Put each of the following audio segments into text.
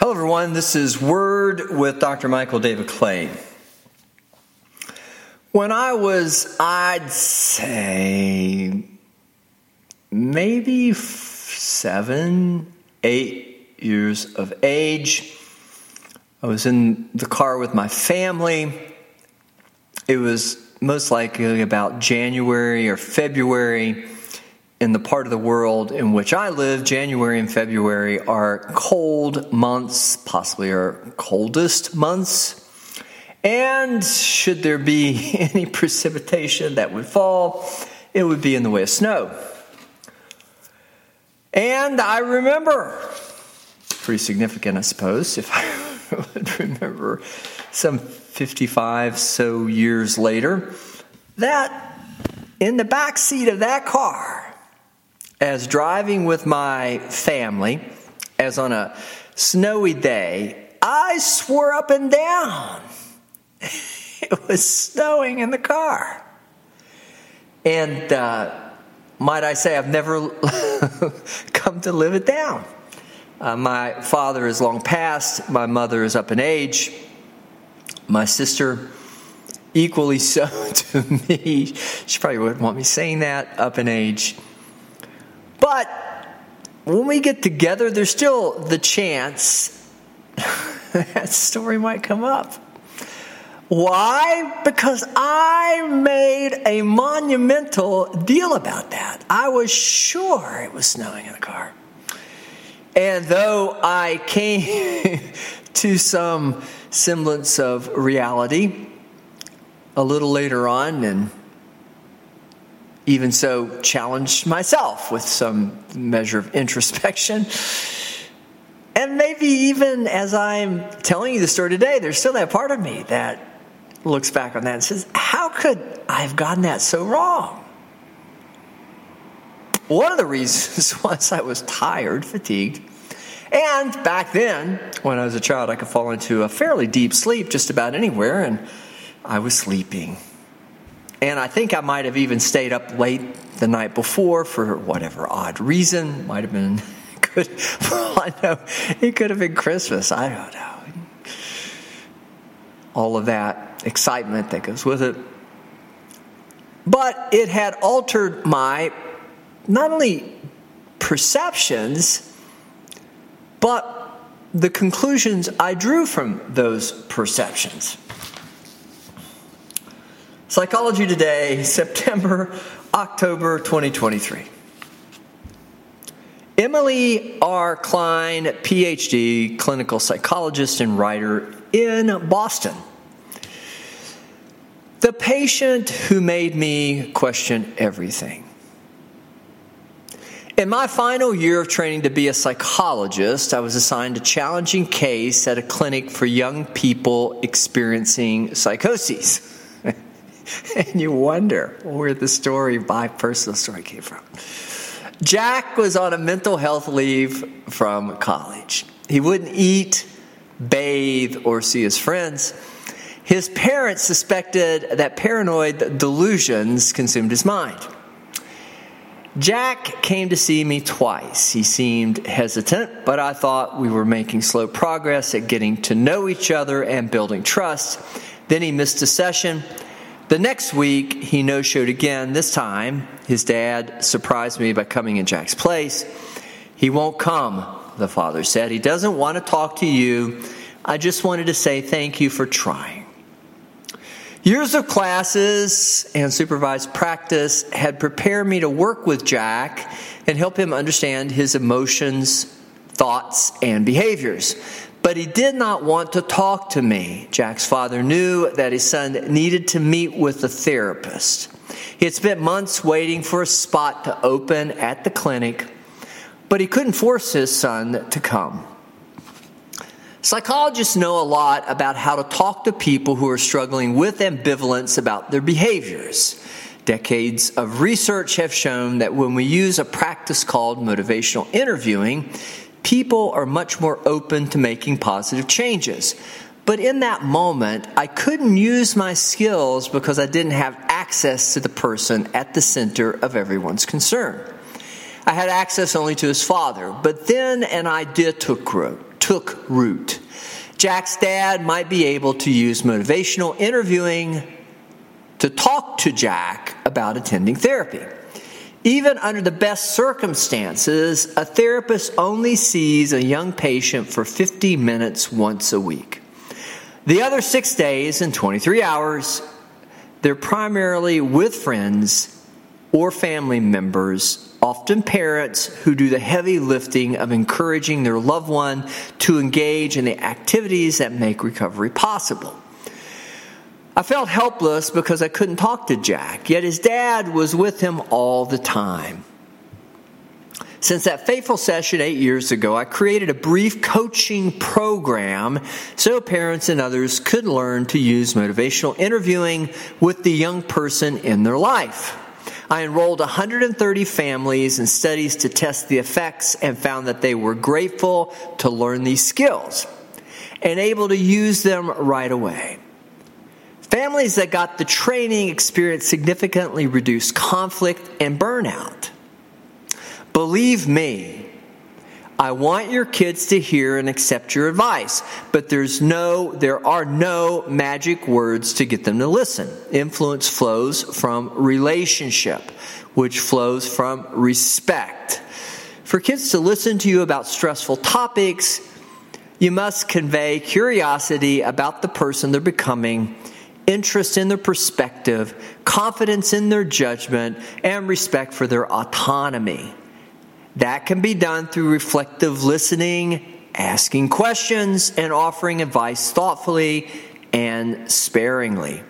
Hello, everyone. This is Word with Dr. Michael David Clay. When I was, I'd say, maybe 7, 8 years of age, I was in the car with my family. It was most likely about January or February. In the part of the world in which I live, January and February are cold months, possibly our coldest months. And should there be any precipitation that would fall, it would be in the way of snow. And I remember, pretty significant, I suppose, if I would remember some 55 so years later, that in the back seat of that car, as driving with my family, as on a snowy day, I swore up and down it was snowing in the car. And might I say, I've never come to live it down. My father is long past. My mother is up in age. My sister, equally so to me. She probably wouldn't want me saying that, up in age. But when we get together, there's still the chance that story might come up. Why? Because I made a monumental deal about that. I was sure it was snowing in the car. And though I came to some semblance of reality a little later on, and even so, challenged myself with some measure of introspection. And maybe even as I'm telling you the story today, there's still that part of me that looks back on that and says, how could I have gotten that so wrong? One of the reasons was I was tired, fatigued. And back then, when I was a child, I could fall into a fairly deep sleep just about anywhere, and I was sleeping. And I think I might have even stayed up late the night before for whatever odd reason. Might have been good. For all I know, it could have been Christmas. I don't know. All of that excitement that goes with it. But it had altered my not only perceptions, but the conclusions I drew from those perceptions. Psychology Today, September, October 2023. Emily R. Klein, PhD, clinical psychologist and writer in Boston. The patient who made me question everything. In my final year of training to be a psychologist, I was assigned a challenging case at a clinic for young people experiencing psychoses. And you wonder where the story, my personal story, came from. Jack was on a mental health leave from college. He wouldn't eat, bathe, or see his friends. His parents suspected that paranoid delusions consumed his mind. Jack came to see me twice. He seemed hesitant, but I thought we were making slow progress at getting to know each other and building trust. Then he missed a session. The next week, he no-showed again. This time, his dad surprised me by coming in Jack's place. He won't come, the father said. He doesn't want to talk to you. I just wanted to say thank you for trying. Years of classes and supervised practice had prepared me to work with Jack and help him understand his emotions, thoughts, and behaviors. But he did not want to talk to me. Jack's father knew that his son needed to meet with a therapist. He had spent months waiting for a spot to open at the clinic, but he couldn't force his son to come. Psychologists know a lot about how to talk to people who are struggling with ambivalence about their behaviors. Decades of research have shown that when we use a practice called motivational interviewing, people are much more open to making positive changes. But in that moment, I couldn't use my skills because I didn't have access to the person at the center of everyone's concern. I had access only to his father. But then an idea took root. took root. Jack's dad might be able to use motivational interviewing to talk to Jack about attending therapy. Even under the best circumstances, a therapist only sees a young patient for 50 minutes once a week. The other 6 days and 23 hours, they're primarily with friends or family members, often parents who do the heavy lifting of encouraging their loved one to engage in the activities that make recovery possible. I felt helpless because I couldn't talk to Jack, yet his dad was with him all the time. Since that fateful session 8 years ago, I created a brief coaching program so parents and others could learn to use motivational interviewing with the young person in their life. I enrolled 130 families in studies to test the effects and found that they were grateful to learn these skills and able to use them right away. Families that got the training experienced significantly reduced conflict and burnout. Believe me, I want your kids to hear and accept your advice, but there are no magic words to get them to listen. Influence flows from relationship, which flows from respect. For kids to listen to you about stressful topics, you must convey curiosity about the person they're becoming, interest in their perspective, confidence in their judgment, and respect for their autonomy. That can be done through reflective listening, asking questions, and offering advice thoughtfully and sparingly.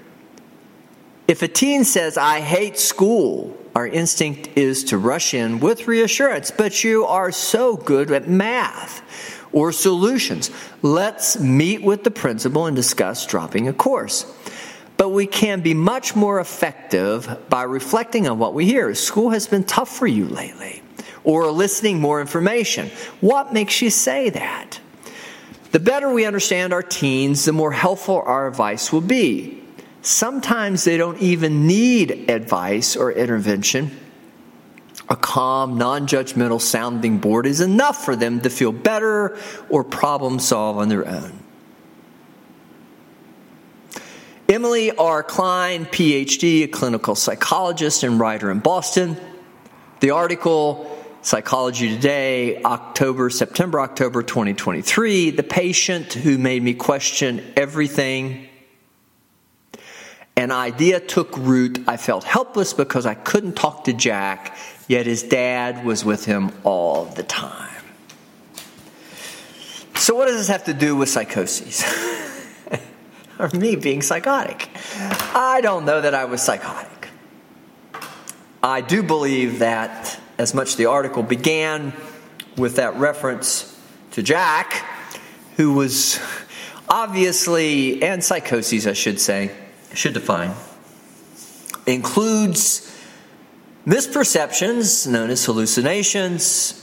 If a teen says, "I hate school," our instinct is to rush in with reassurance, "But you are so good at math," or solutions. "Let's meet with the principal and discuss dropping a course." But we can be much more effective by reflecting on what we hear. "School has been tough for you lately," or eliciting more information. "What makes you say that?" The better we understand our teens, the more helpful our advice will be. Sometimes they don't even need advice or intervention. A calm, non-judgmental sounding board is enough for them to feel better or problem solve on their own. Emily R. Klein, PhD, a clinical psychologist and writer in Boston. The article, Psychology Today, September, October 2023, "The Patient Who Made Me Question Everything." An idea took root. I felt helpless because I couldn't talk to Jack, yet his dad was with him all the time. So what does this have to do with psychoses? Or me being psychotic? I don't know that I was psychotic. I do believe that, as much the article began with that reference to Jack, who was obviously, and psychoses I should say, should define, includes misperceptions known as hallucinations,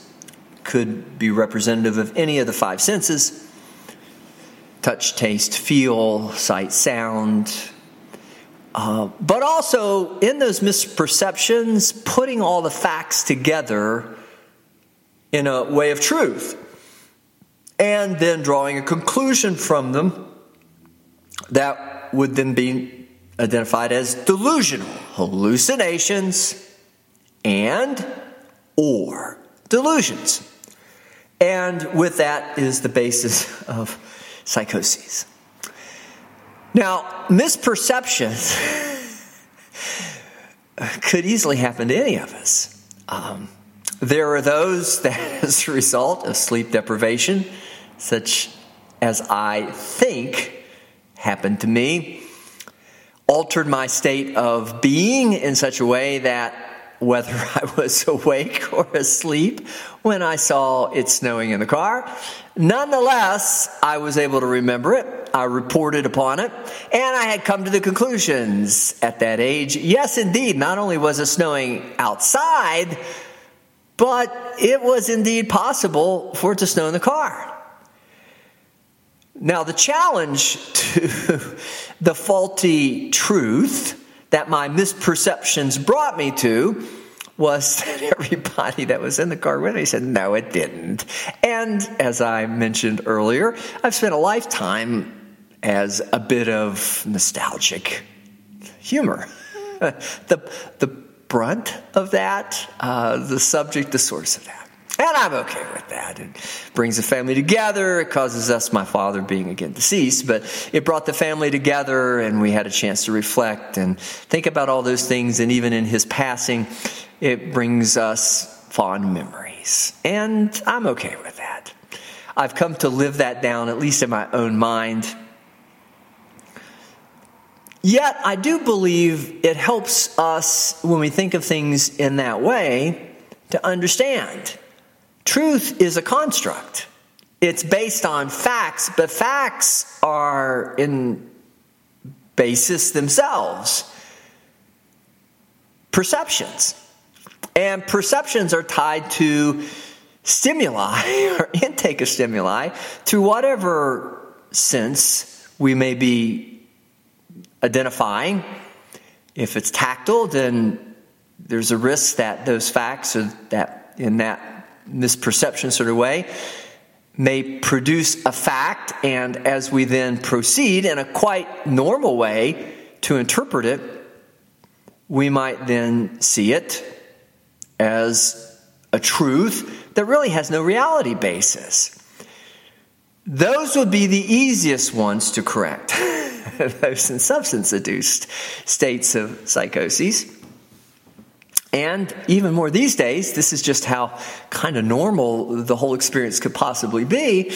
could be representative of any of the five senses: touch, taste, feel, sight, sound. But also, in those misperceptions, putting all the facts together in a way of truth, and then drawing a conclusion from them that would then be identified as delusional, hallucinations, and or delusions. And with that is the basis of psychoses. Now, misperceptions could easily happen to any of us. There are those that, as a result of sleep deprivation, such as I think happened to me, altered my state of being in such a way that whether I was awake or asleep when I saw it snowing in the car, nonetheless, I was able to remember it. I reported upon it, and I had come to the conclusions at that age. Yes, indeed, not only was it snowing outside, but it was indeed possible for it to snow in the car. Now, the challenge to the faulty truth that my misperceptions brought me to was that everybody that was in the car with me said, no, it didn't. And as I mentioned earlier, I've spent a lifetime as a bit of nostalgic humor. The brunt of that, the subject, the source of that. And I'm okay with that. It brings the family together. It causes us, my father being again deceased, but it brought the family together, and we had a chance to reflect and think about all those things. And even in his passing, it brings us fond memories. And I'm okay with that. I've come to live that down, at least in my own mind. Yet, I do believe it helps us, when we think of things in that way, to understand truth is a construct. It's based on facts, but facts are in basis themselves perceptions. And perceptions are tied to stimuli or intake of stimuli through whatever sense we may be identifying. If it's tactile, then there's a risk that those facts or that in that misperception sort of way may produce a fact, and as we then proceed in a quite normal way to interpret it, we might then see it as a truth that really has no reality basis. Those would be the easiest ones to correct, those in substance-induced states of psychoses. And even more these days, this is just how kind of normal the whole experience could possibly be.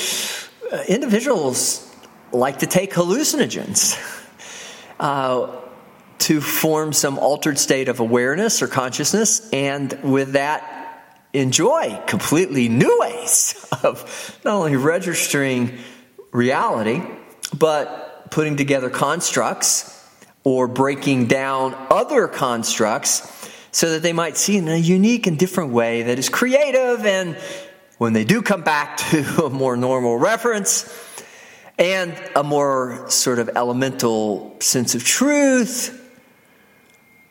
Individuals like to take hallucinogens to form some altered state of awareness or consciousness, and with that, enjoy completely new ways of not only registering reality, but putting together constructs or breaking down other constructs, so that they might see in a unique and different way that is creative, and when they do come back to a more normal reference and a more sort of elemental sense of truth,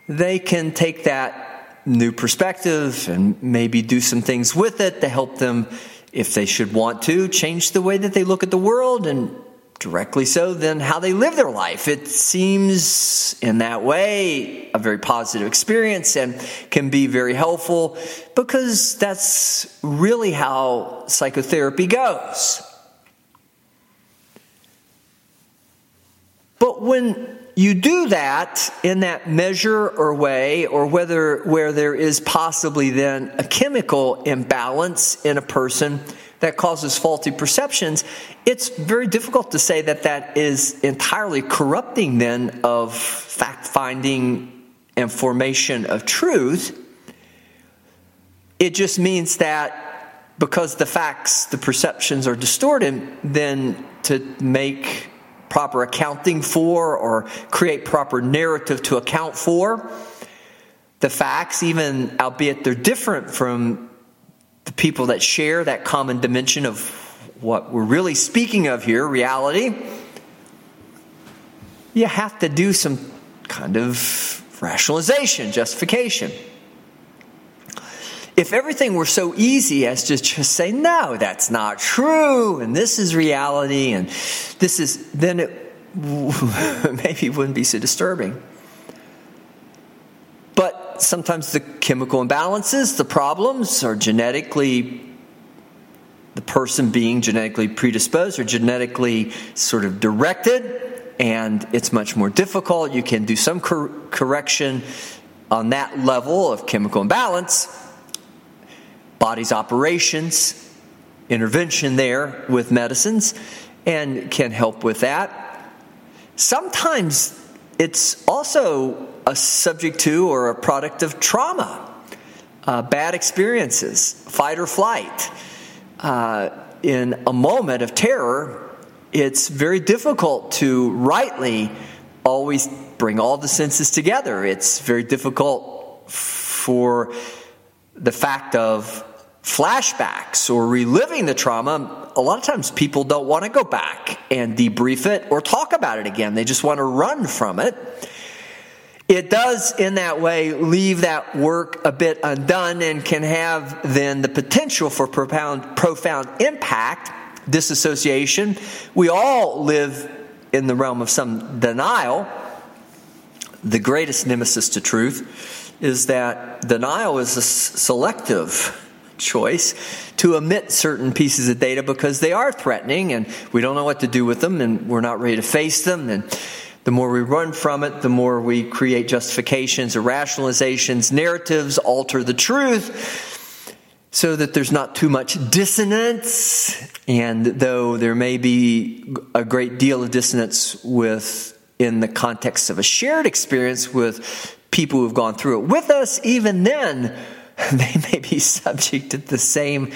they can take that new perspective and maybe do some things with it to help them, if they should want to, change the way that they look at the world and directly so then how they live their life. It seems in that way a very positive experience and can be very helpful, because that's really how psychotherapy goes. But when you do that in that measure or way, or where there is possibly then a chemical imbalance in a person that causes faulty perceptions, it's very difficult to say that that is entirely corrupting then of fact-finding and formation of truth. It just means that because the facts, the perceptions are distorted, then to make proper accounting for or create proper narrative to account for the facts, even albeit they're different from the people that share that common dimension of what we're really speaking of here, reality, you have to do some kind of rationalization, justification. If everything were so easy as to just say, no, that's not true, and this is reality, and this is, then it maybe wouldn't be so disturbing. But sometimes the chemical imbalances, the problems are genetically, the person being genetically predisposed or genetically sort of directed, and it's much more difficult. You can do some correction on that level of chemical imbalance, body's operations, intervention there with medicines, and can help with that. Sometimes it's also a subject to or a product of trauma, bad experiences, fight or flight. In a moment of terror, it's very difficult to rightly always bring all the senses together. It's very difficult for the fact of flashbacks or reliving the trauma. A lot of times people don't want to go back and debrief it or talk about it again. They just want to run from it. it does in that way leave that work a bit undone and can have then the potential for profound impact, disassociation. We all live in the realm of some denial. The greatest nemesis to truth is that denial is a selective choice to omit certain pieces of data because they are threatening and we don't know what to do with them and we're not ready to face them. And the more we run from it, the more we create justifications or rationalizations, narratives, alter the truth so that there's not too much dissonance. And though there may be a great deal of dissonance in the context of a shared experience with people who've gone through it with us, even then, they may be subject to the same.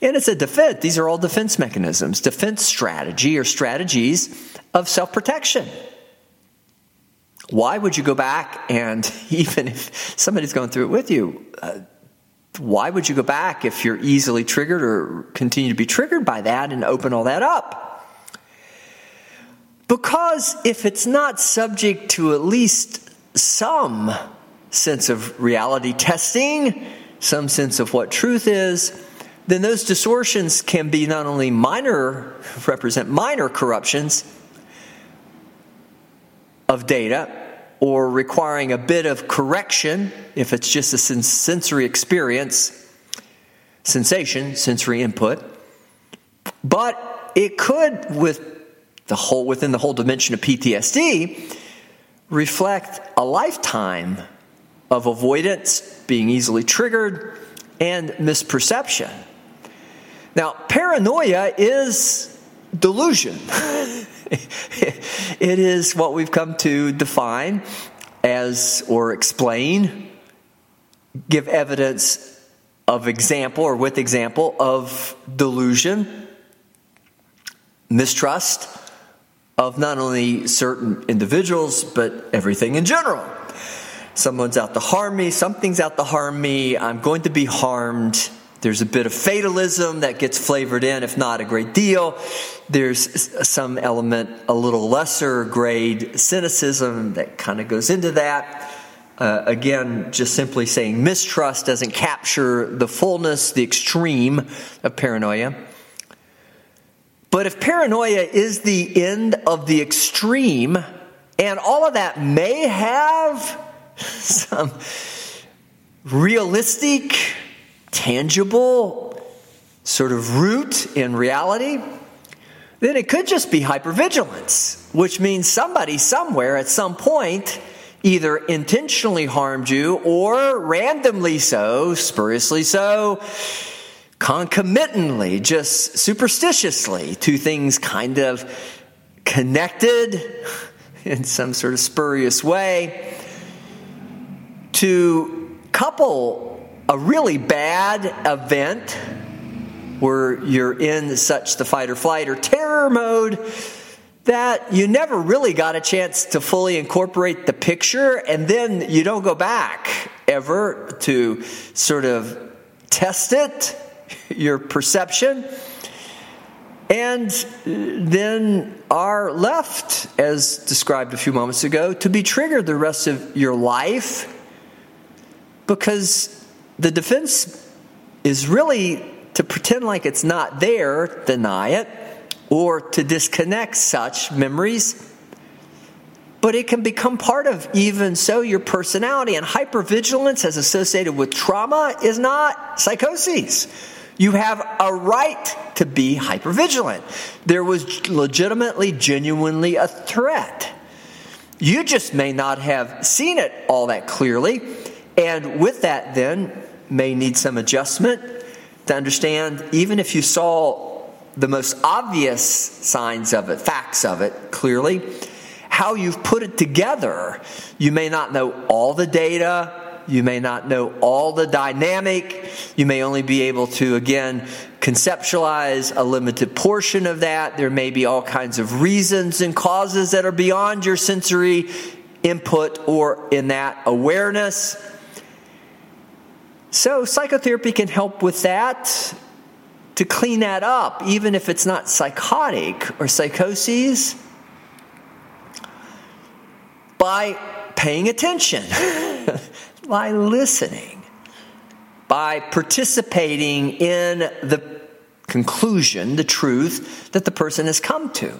And it's a defense. These are all defense mechanisms, defense strategy or strategies of self-protection. Why would you go back and even if somebody's going through it with you, why would you go back if you're easily triggered or continue to be triggered by that and open all that up? Because if it's not subject to at least some sense of reality testing, some sense of what truth is, then those distortions can be not only represent minor corruptions of data, or requiring a bit of correction if it's just a sensory experience, sensation, sensory input, but it could, within the whole dimension of PTSD, reflect a lifetime of avoidance, being easily triggered, and misperception. Now, paranoia is delusion. It is what we've come to define as, or explain, give evidence of example or with example of delusion, mistrust of not only certain individuals, but everything in general. Someone's out to harm me, something's out to harm me, I'm going to be harmed. There's a bit of fatalism that gets flavored in, if not a great deal. There's some element, a little lesser grade cynicism that kind of goes into that. Again, just simply saying mistrust doesn't capture the fullness, the extreme of paranoia. But if paranoia is the end of the extreme, and all of that may have some realistic, tangible sort of root in reality, then it could just be hypervigilance, which means somebody somewhere at some point either intentionally harmed you or randomly so, spuriously so, concomitantly, just superstitiously, two things kind of connected in some sort of spurious way to couple a really bad event where you're in such the fight or flight or terror mode that you never really got a chance to fully incorporate the picture, and then you don't go back ever to sort of test it, your perception, and then are left, as described a few moments ago, to be triggered the rest of your life because the defense is really to pretend like it's not there, deny it, or to disconnect such memories. But it can become part of, even so, your personality. And hypervigilance as associated with trauma is not psychosis. You have a right to be hypervigilant. There was legitimately, genuinely a threat. You just may not have seen it all that clearly. And with that, then, may need some adjustment to understand, even if you saw the most obvious signs of it, facts of it clearly, how you've put it together. You may not know all the data. You may not know all the dynamic. You may only be able to, again, conceptualize a limited portion of that. There may be all kinds of reasons and causes that are beyond your sensory input or in that awareness. So psychotherapy can help with that, to clean that up, even if it's not psychotic or psychoses, by paying attention, by listening, by participating in the conclusion, the truth that the person has come to.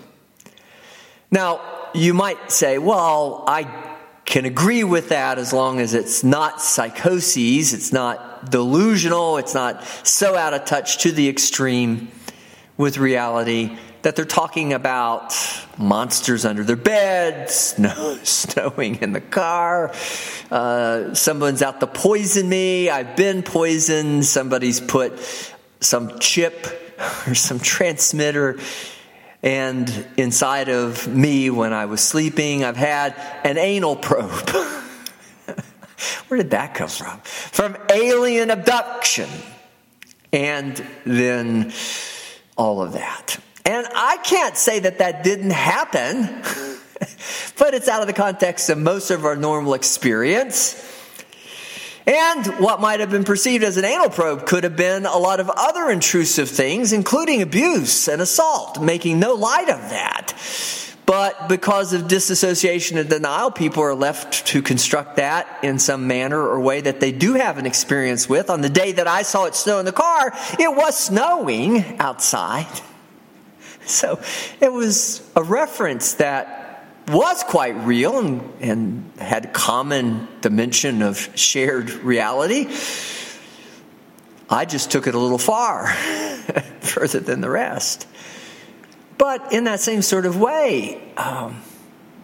Now, you might say, well, I can agree with that as long as it's not psychoses, it's not delusional, it's not so out of touch to the extreme with reality that they're talking about monsters under their beds, snowing in the car, someone's out to poison me, I've been poisoned, somebody's put some chip or some transmitter and inside of me when I was sleeping, I've had an anal probe. Where did that come from? From alien abduction. And then all of that. And I can't say that that didn't happen, but it's out of the context of most of our normal experience. And what might have been perceived as an anal probe could have been a lot of other intrusive things, including abuse and assault, making no light of that. But because of disassociation and denial, people are left to construct that in some manner or way that they do have an experience with. On the day that I saw it snow in the car, it was snowing outside. So it was a reference that was quite real and had common dimension of shared reality. I just took it a little far, further than the rest. But in that same sort of way,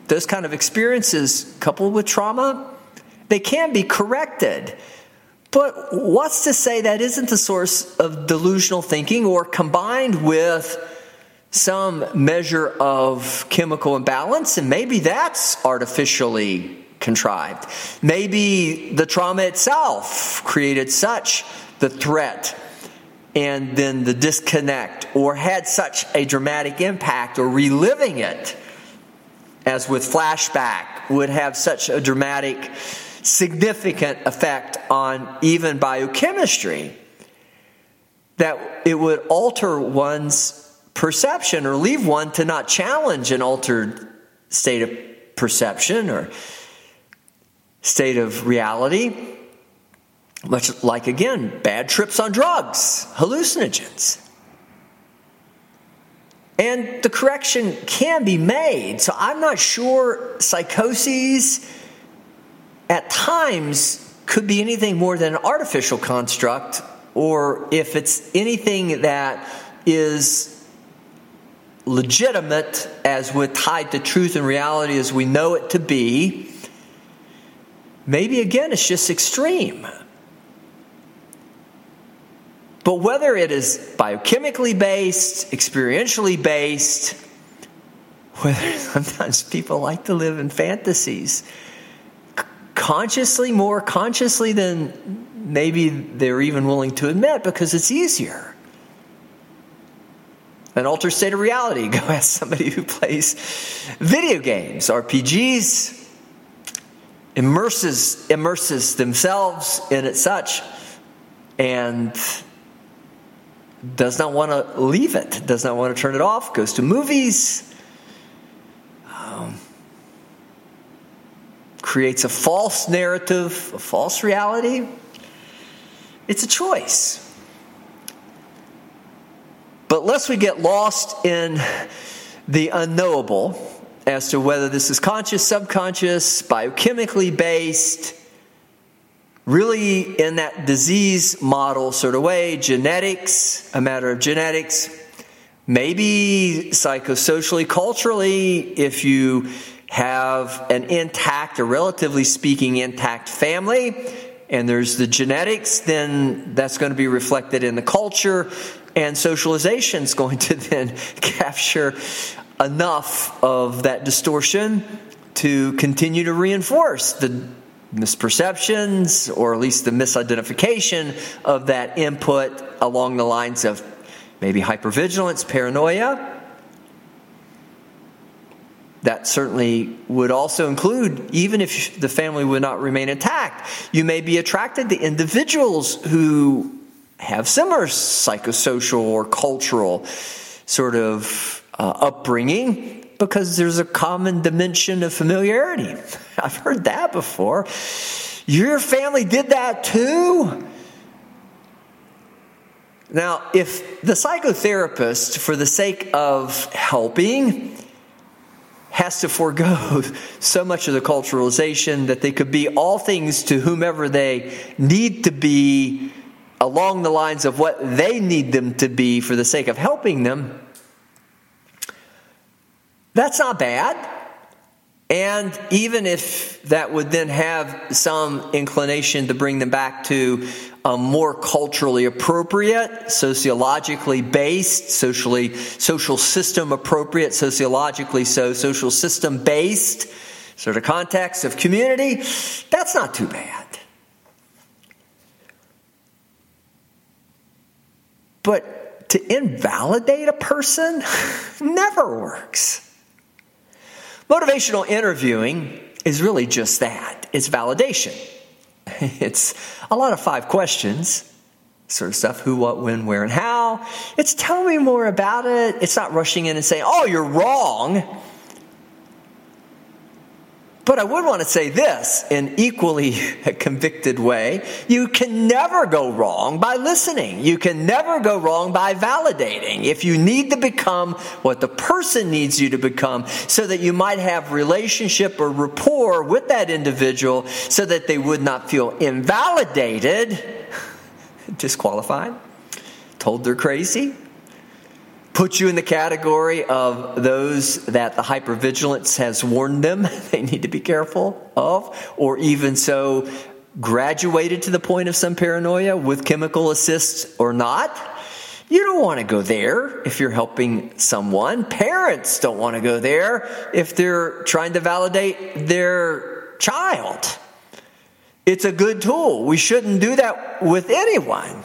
those kind of experiences coupled with trauma, they can be corrected. But what's to say that isn't the source of delusional thinking or combined with some measure of chemical imbalance, and maybe that's artificially contrived. Maybe the trauma itself created such the threat and then the disconnect or had such a dramatic impact, or reliving it, as with flashback, would have such a dramatic, significant effect on even biochemistry that it would alter one's perception or leave one to not challenge an altered state of perception or state of reality, much like, again, bad trips on drugs, hallucinogens. And the correction can be made. So I'm not sure psychoses at times could be anything more than an artificial construct, or if it's anything that is legitimate as we're tied to truth and reality as we know it to be. Maybe again it's just extreme. But whether it is biochemically based, experientially based, whether sometimes people like to live in fantasies, consciously, more consciously than maybe they're even willing to admit because it's easier. An altered state of reality. Go ask somebody who plays video games, RPGs, immerses themselves in it such, and does not want to leave it, does not want to turn it off, goes to movies, creates a false narrative, a false reality. It's a choice. But lest we get lost in the unknowable as to whether this is conscious, subconscious, biochemically based, really in that disease model sort of way, genetics, a matter of genetics, maybe psychosocially, culturally, if you have an intact, or relatively speaking intact family, and there's the genetics, then that's going to be reflected in the culture, and socialization is going to then capture enough of that distortion to continue to reinforce the misperceptions, or at least the misidentification of that input along the lines of maybe hypervigilance, paranoia. That certainly would also include, even if the family would not remain intact, you may be attracted to individuals who have similar psychosocial or cultural sort of upbringing because there's a common dimension of familiarity. I've heard that before. Your family did that too? Now, if the psychotherapist, for the sake of helping, has to forego so much of the culturalization that they could be all things to whomever they need to be along the lines of what they need them to be for the sake of helping them, that's not bad. And even if that would then have some inclination to bring them back to a more culturally appropriate, sociologically based, social system appropriate, social system based sort of context of community, that's not too bad. But to invalidate a person never works. Motivational interviewing is really just that. It's validation. It's a lot of 5 questions, sort of stuff, who, what, when, where, and how. It's tell me more about it. It's not rushing in and saying, oh, you're wrong. But I would want to say this in equally a convicted way. You can never go wrong by listening. You can never go wrong by validating. If you need to become what the person needs you to become so that you might have relationship or rapport with that individual so that they would not feel invalidated, disqualified, told they're crazy, put you in the category of those that the hypervigilance has warned them they need to be careful of, or even so graduated to the point of some paranoia with chemical assists or not. You don't want to go there if you're helping someone. Parents don't want to go there if they're trying to validate their child. It's a good tool. We shouldn't do that with anyone.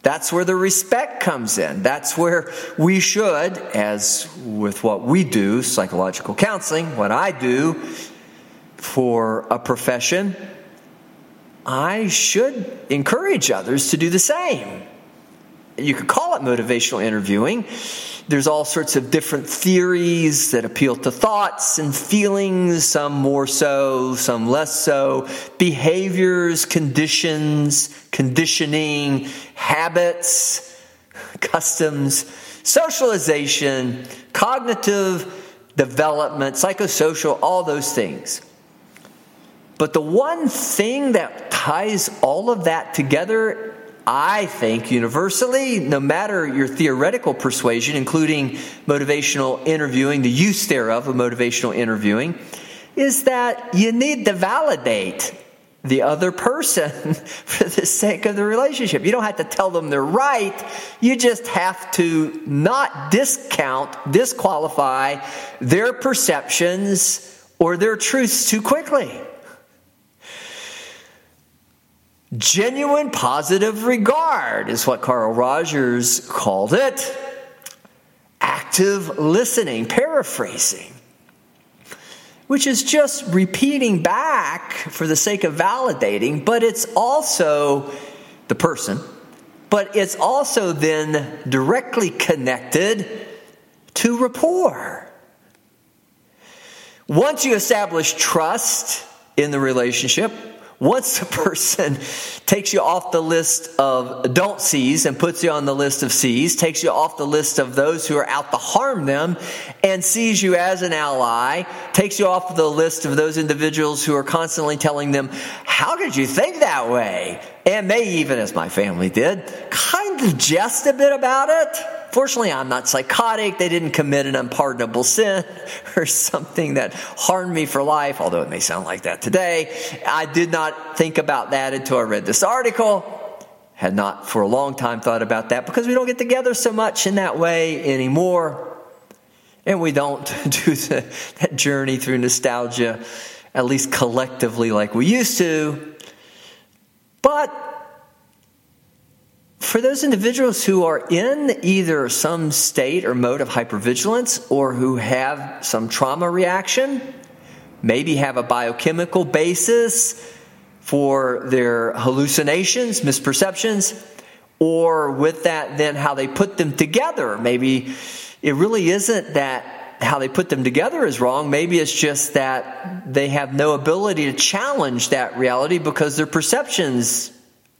That's where the respect comes in. That's where we should, as with what we do, psychological counseling, what I do for a profession, I should encourage others to do the same. You could call it motivational interviewing. There's all sorts of different theories that appeal to thoughts and feelings, some more so, some less so, behaviors, conditions, conditioning, habits, customs, socialization, cognitive development, psychosocial, all those things. But the one thing that ties all of that together, I think universally, no matter your theoretical persuasion, including motivational interviewing, the use thereof of motivational interviewing, is that you need to validate the other person for the sake of the relationship. You don't have to tell them they're right. You just have to not disqualify their perceptions or their truths too quickly. Genuine positive regard is what Carl Rogers called it. Active listening, paraphrasing, which is just repeating back for the sake of validating, but it's also the person, but it's also then directly connected to rapport. Once you establish trust in the relationship, once the person takes you off the list of don't sees and puts you on the list of sees, takes you off the list of those who are out to harm them and sees you as an ally, takes you off the list of those individuals who are constantly telling them, how could you think that way? And may even, as my family did, kind of jest a bit about it. Fortunately, I'm not psychotic. They didn't commit an unpardonable sin or something that harmed me for life, although it may sound like that today. I did not think about that until I read this article. Had not for a long time thought about that because we don't get together so much in that way anymore. And we don't do that journey through nostalgia, at least collectively, like we used to. But for those individuals who are in either some state or mode of hypervigilance or who have some trauma reaction, maybe have a biochemical basis for their hallucinations, misperceptions, or with that then how they put them together. Maybe it really isn't that how they put them together is wrong. Maybe it's just that they have no ability to challenge that reality because their perceptions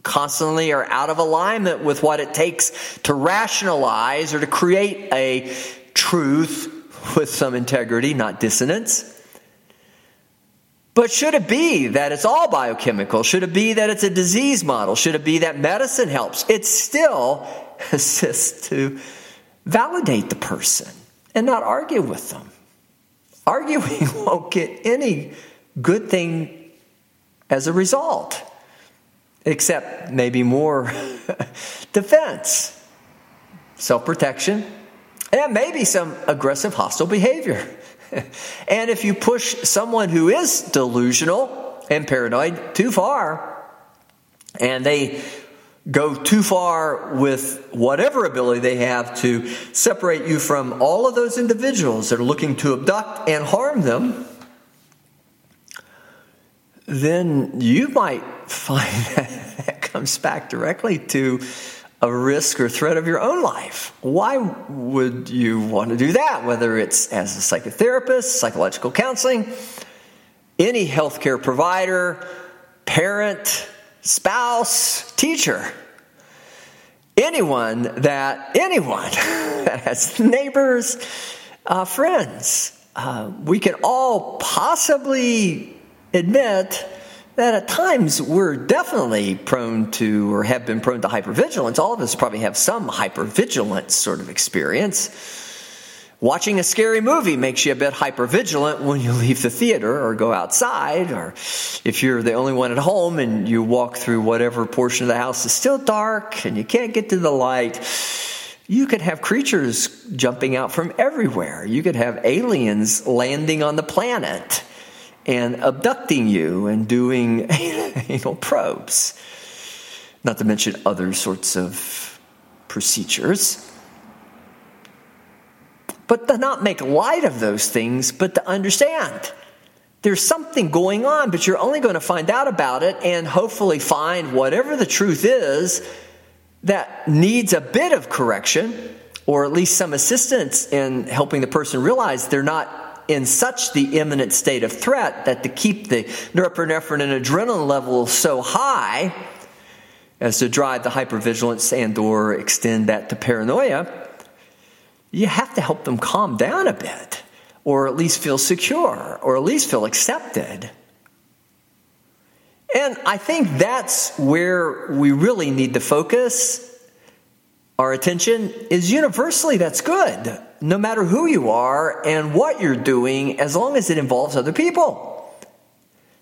constantly are out of alignment with what it takes to rationalize or to create a truth with some integrity, not dissonance. But should it be that it's all biochemical? Should it be that it's a disease model? Should it be that medicine helps? It still assists to validate the person and not argue with them. Arguing won't get any good thing as a result, except maybe more defense, self-protection, and maybe some aggressive, hostile behavior. And if you push someone who is delusional and paranoid too far, and they go too far with whatever ability they have to separate you from all of those individuals that are looking to abduct and harm them, then you might find that that comes back directly to a risk or threat of your own life. Why would you want to do that? Whether it's as a psychotherapist, psychological counseling, any healthcare provider, parent, spouse, teacher, anyone that has neighbors, friends. We can all possibly admit that at times we're definitely prone to or have been prone to hypervigilance. All of us probably have some hypervigilance sort of experience. Watching a scary movie makes you a bit hypervigilant when you leave the theater or go outside, or if you're the only one at home and you walk through whatever portion of the house is still dark and you can't get to the light, you could have creatures jumping out from everywhere. You could have aliens landing on the planet and abducting you and doing anal probes, not to mention other sorts of procedures. But to not make light of those things, but to understand there's something going on, but you're only going to find out about it and hopefully find whatever the truth is that needs a bit of correction or at least some assistance in helping the person realize they're not in such the imminent state of threat that to keep the norepinephrine and adrenaline level so high as to drive the hypervigilance and or extend that to paranoia. You have to help them calm down a bit, or at least feel secure, or at least feel accepted. And I think that's where we really need to focus our attention is universally that's good, no matter who you are and what you're doing, as long as it involves other people.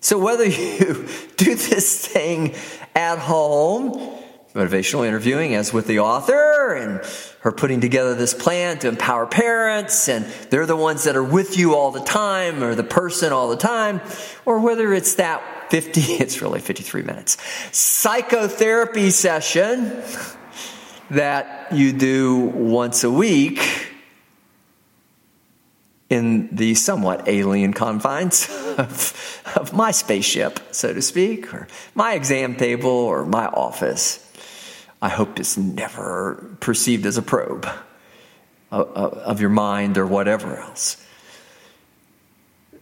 So whether you do this thing at home, motivational interviewing, as with the author and her putting together this plan to empower parents, and they're the ones that are with you all the time or the person all the time, or whether it's that 53 minutes psychotherapy session that you do once a week in the somewhat alien confines of my spaceship, so to speak, or my exam table or my office. I hope it's never perceived as a probe of your mind or whatever else.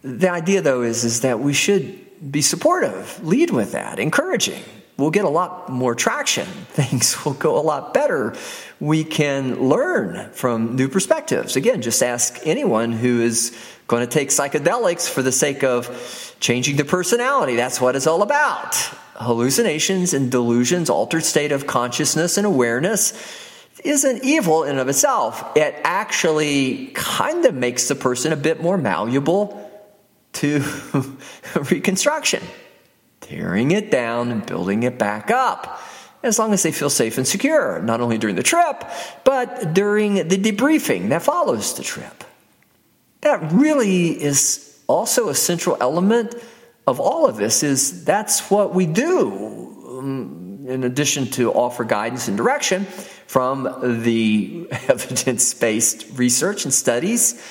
The idea, though, is that we should be supportive, lead with that, encouraging. We'll get a lot more traction. Things will go a lot better. We can learn from new perspectives. Again, just ask anyone who is going to take psychedelics for the sake of changing their personality. That's what it's all about. Hallucinations and delusions, altered state of consciousness and awareness isn't evil in and of itself. It actually kind of makes the person a bit more malleable to reconstruction, tearing it down and building it back up, as long as they feel safe and secure, not only during the trip, but during the debriefing that follows the trip. That really is also a central element of all of this, is that's what we do, in addition to offer guidance and direction from the evidence-based research and studies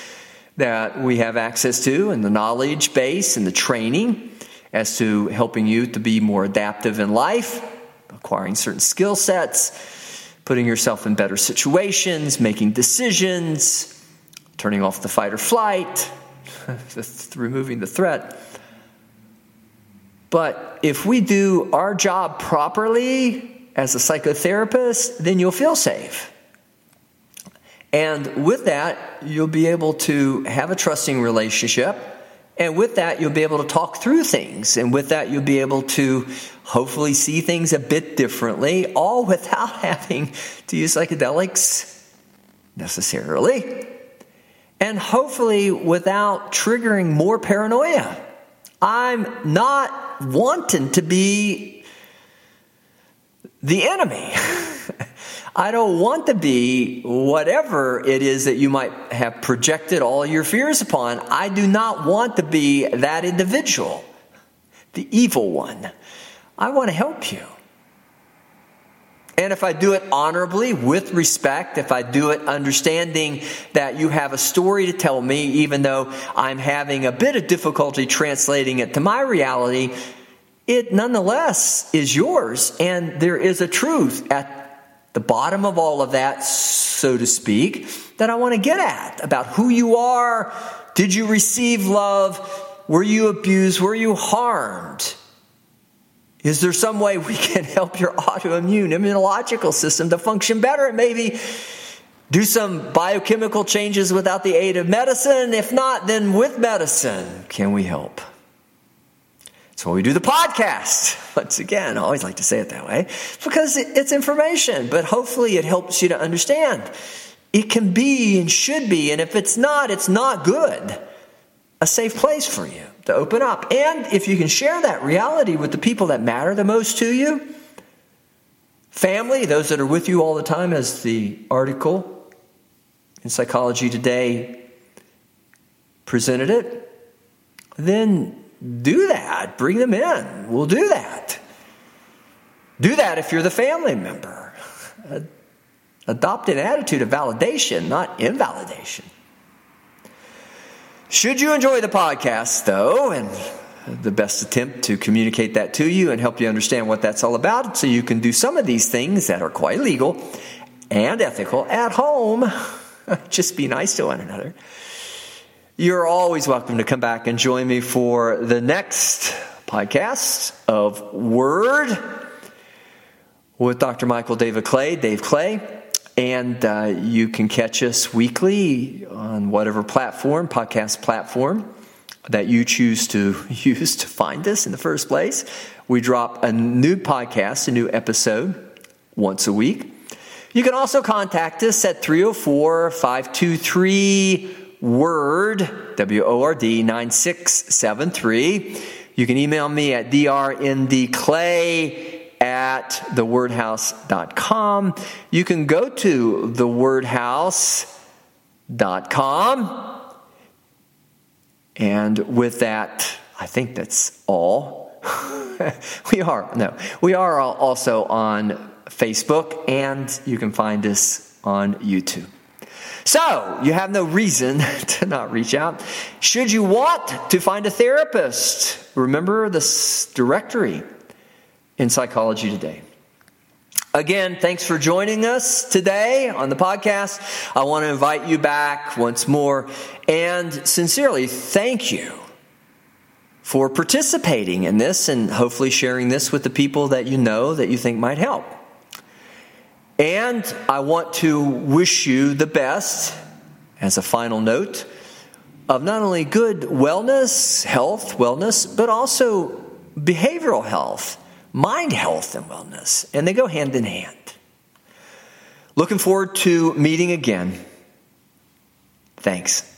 that we have access to, and the knowledge base and the training as to helping you to be more adaptive in life, acquiring certain skill sets, putting yourself in better situations, making decisions, turning off the fight or flight, just removing the threat. But if we do our job properly as a psychotherapist, then you'll feel safe. And with that, you'll be able to have a trusting relationship. And with that, you'll be able to talk through things. And with that, you'll be able to hopefully see things a bit differently, all without having to use psychedelics necessarily. And hopefully without triggering more paranoia. I'm not wanting to be the enemy. I don't want to be whatever it is that you might have projected all your fears upon. I do not want to be that individual, the evil one. I want to help you. And if I do it honorably, with respect, if I do it understanding that you have a story to tell me, even though I'm having a bit of difficulty translating it to my reality, it nonetheless is yours. And there is a truth at the bottom of all of that, so to speak, that I want to get at about who you are. Did you receive love? Were you abused? Were you harmed? Is there some way we can help your autoimmune immunological system to function better and maybe do some biochemical changes without the aid of medicine? If not, then with medicine, can we help? That's why we do the podcast. Once again, I always like to say it that way because it's information, but hopefully it helps you to understand. It can be and should be, and if it's not, it's not good. A safe place for you to open up. And if you can share that reality with the people that matter the most to you, family, those that are with you all the time, as the article in Psychology Today presented it, then do that. Bring them in. We'll do that. Do that if you're the family member. Adopt an attitude of validation, not invalidation. Should you enjoy the podcast, though, and the best attempt to communicate that to you and help you understand what that's all about so you can do some of these things that are quite legal and ethical at home, just be nice to one another, you're always welcome to come back and join me for the next podcast of Word with Dr. Michael David Clay, Dave Clay. And you can catch us weekly on whatever platform, podcast platform, that you choose to use to find us in the first place. We drop a new podcast, a new episode once a week. You can also contact us at 304-523-WORD, W-O-R-D, 9673. You can email me at drmdclay.com. at thewordhouse.com. You can go to thewordhouse.com. And with that, I think that's all. We are also on Facebook, and you can find us on YouTube. So you have no reason to not reach out. Should you want to find a therapist, remember this directory in Psychology Today. Again, thanks for joining us today on the podcast. I want to invite you back once more, and sincerely thank you for participating in this and hopefully sharing this with the people that you know that you think might help. And I want to wish you the best as a final note of not only good wellness, health, wellness, but also behavioral health, mind health, and wellness, and they go hand in hand. Looking forward to meeting again. Thanks.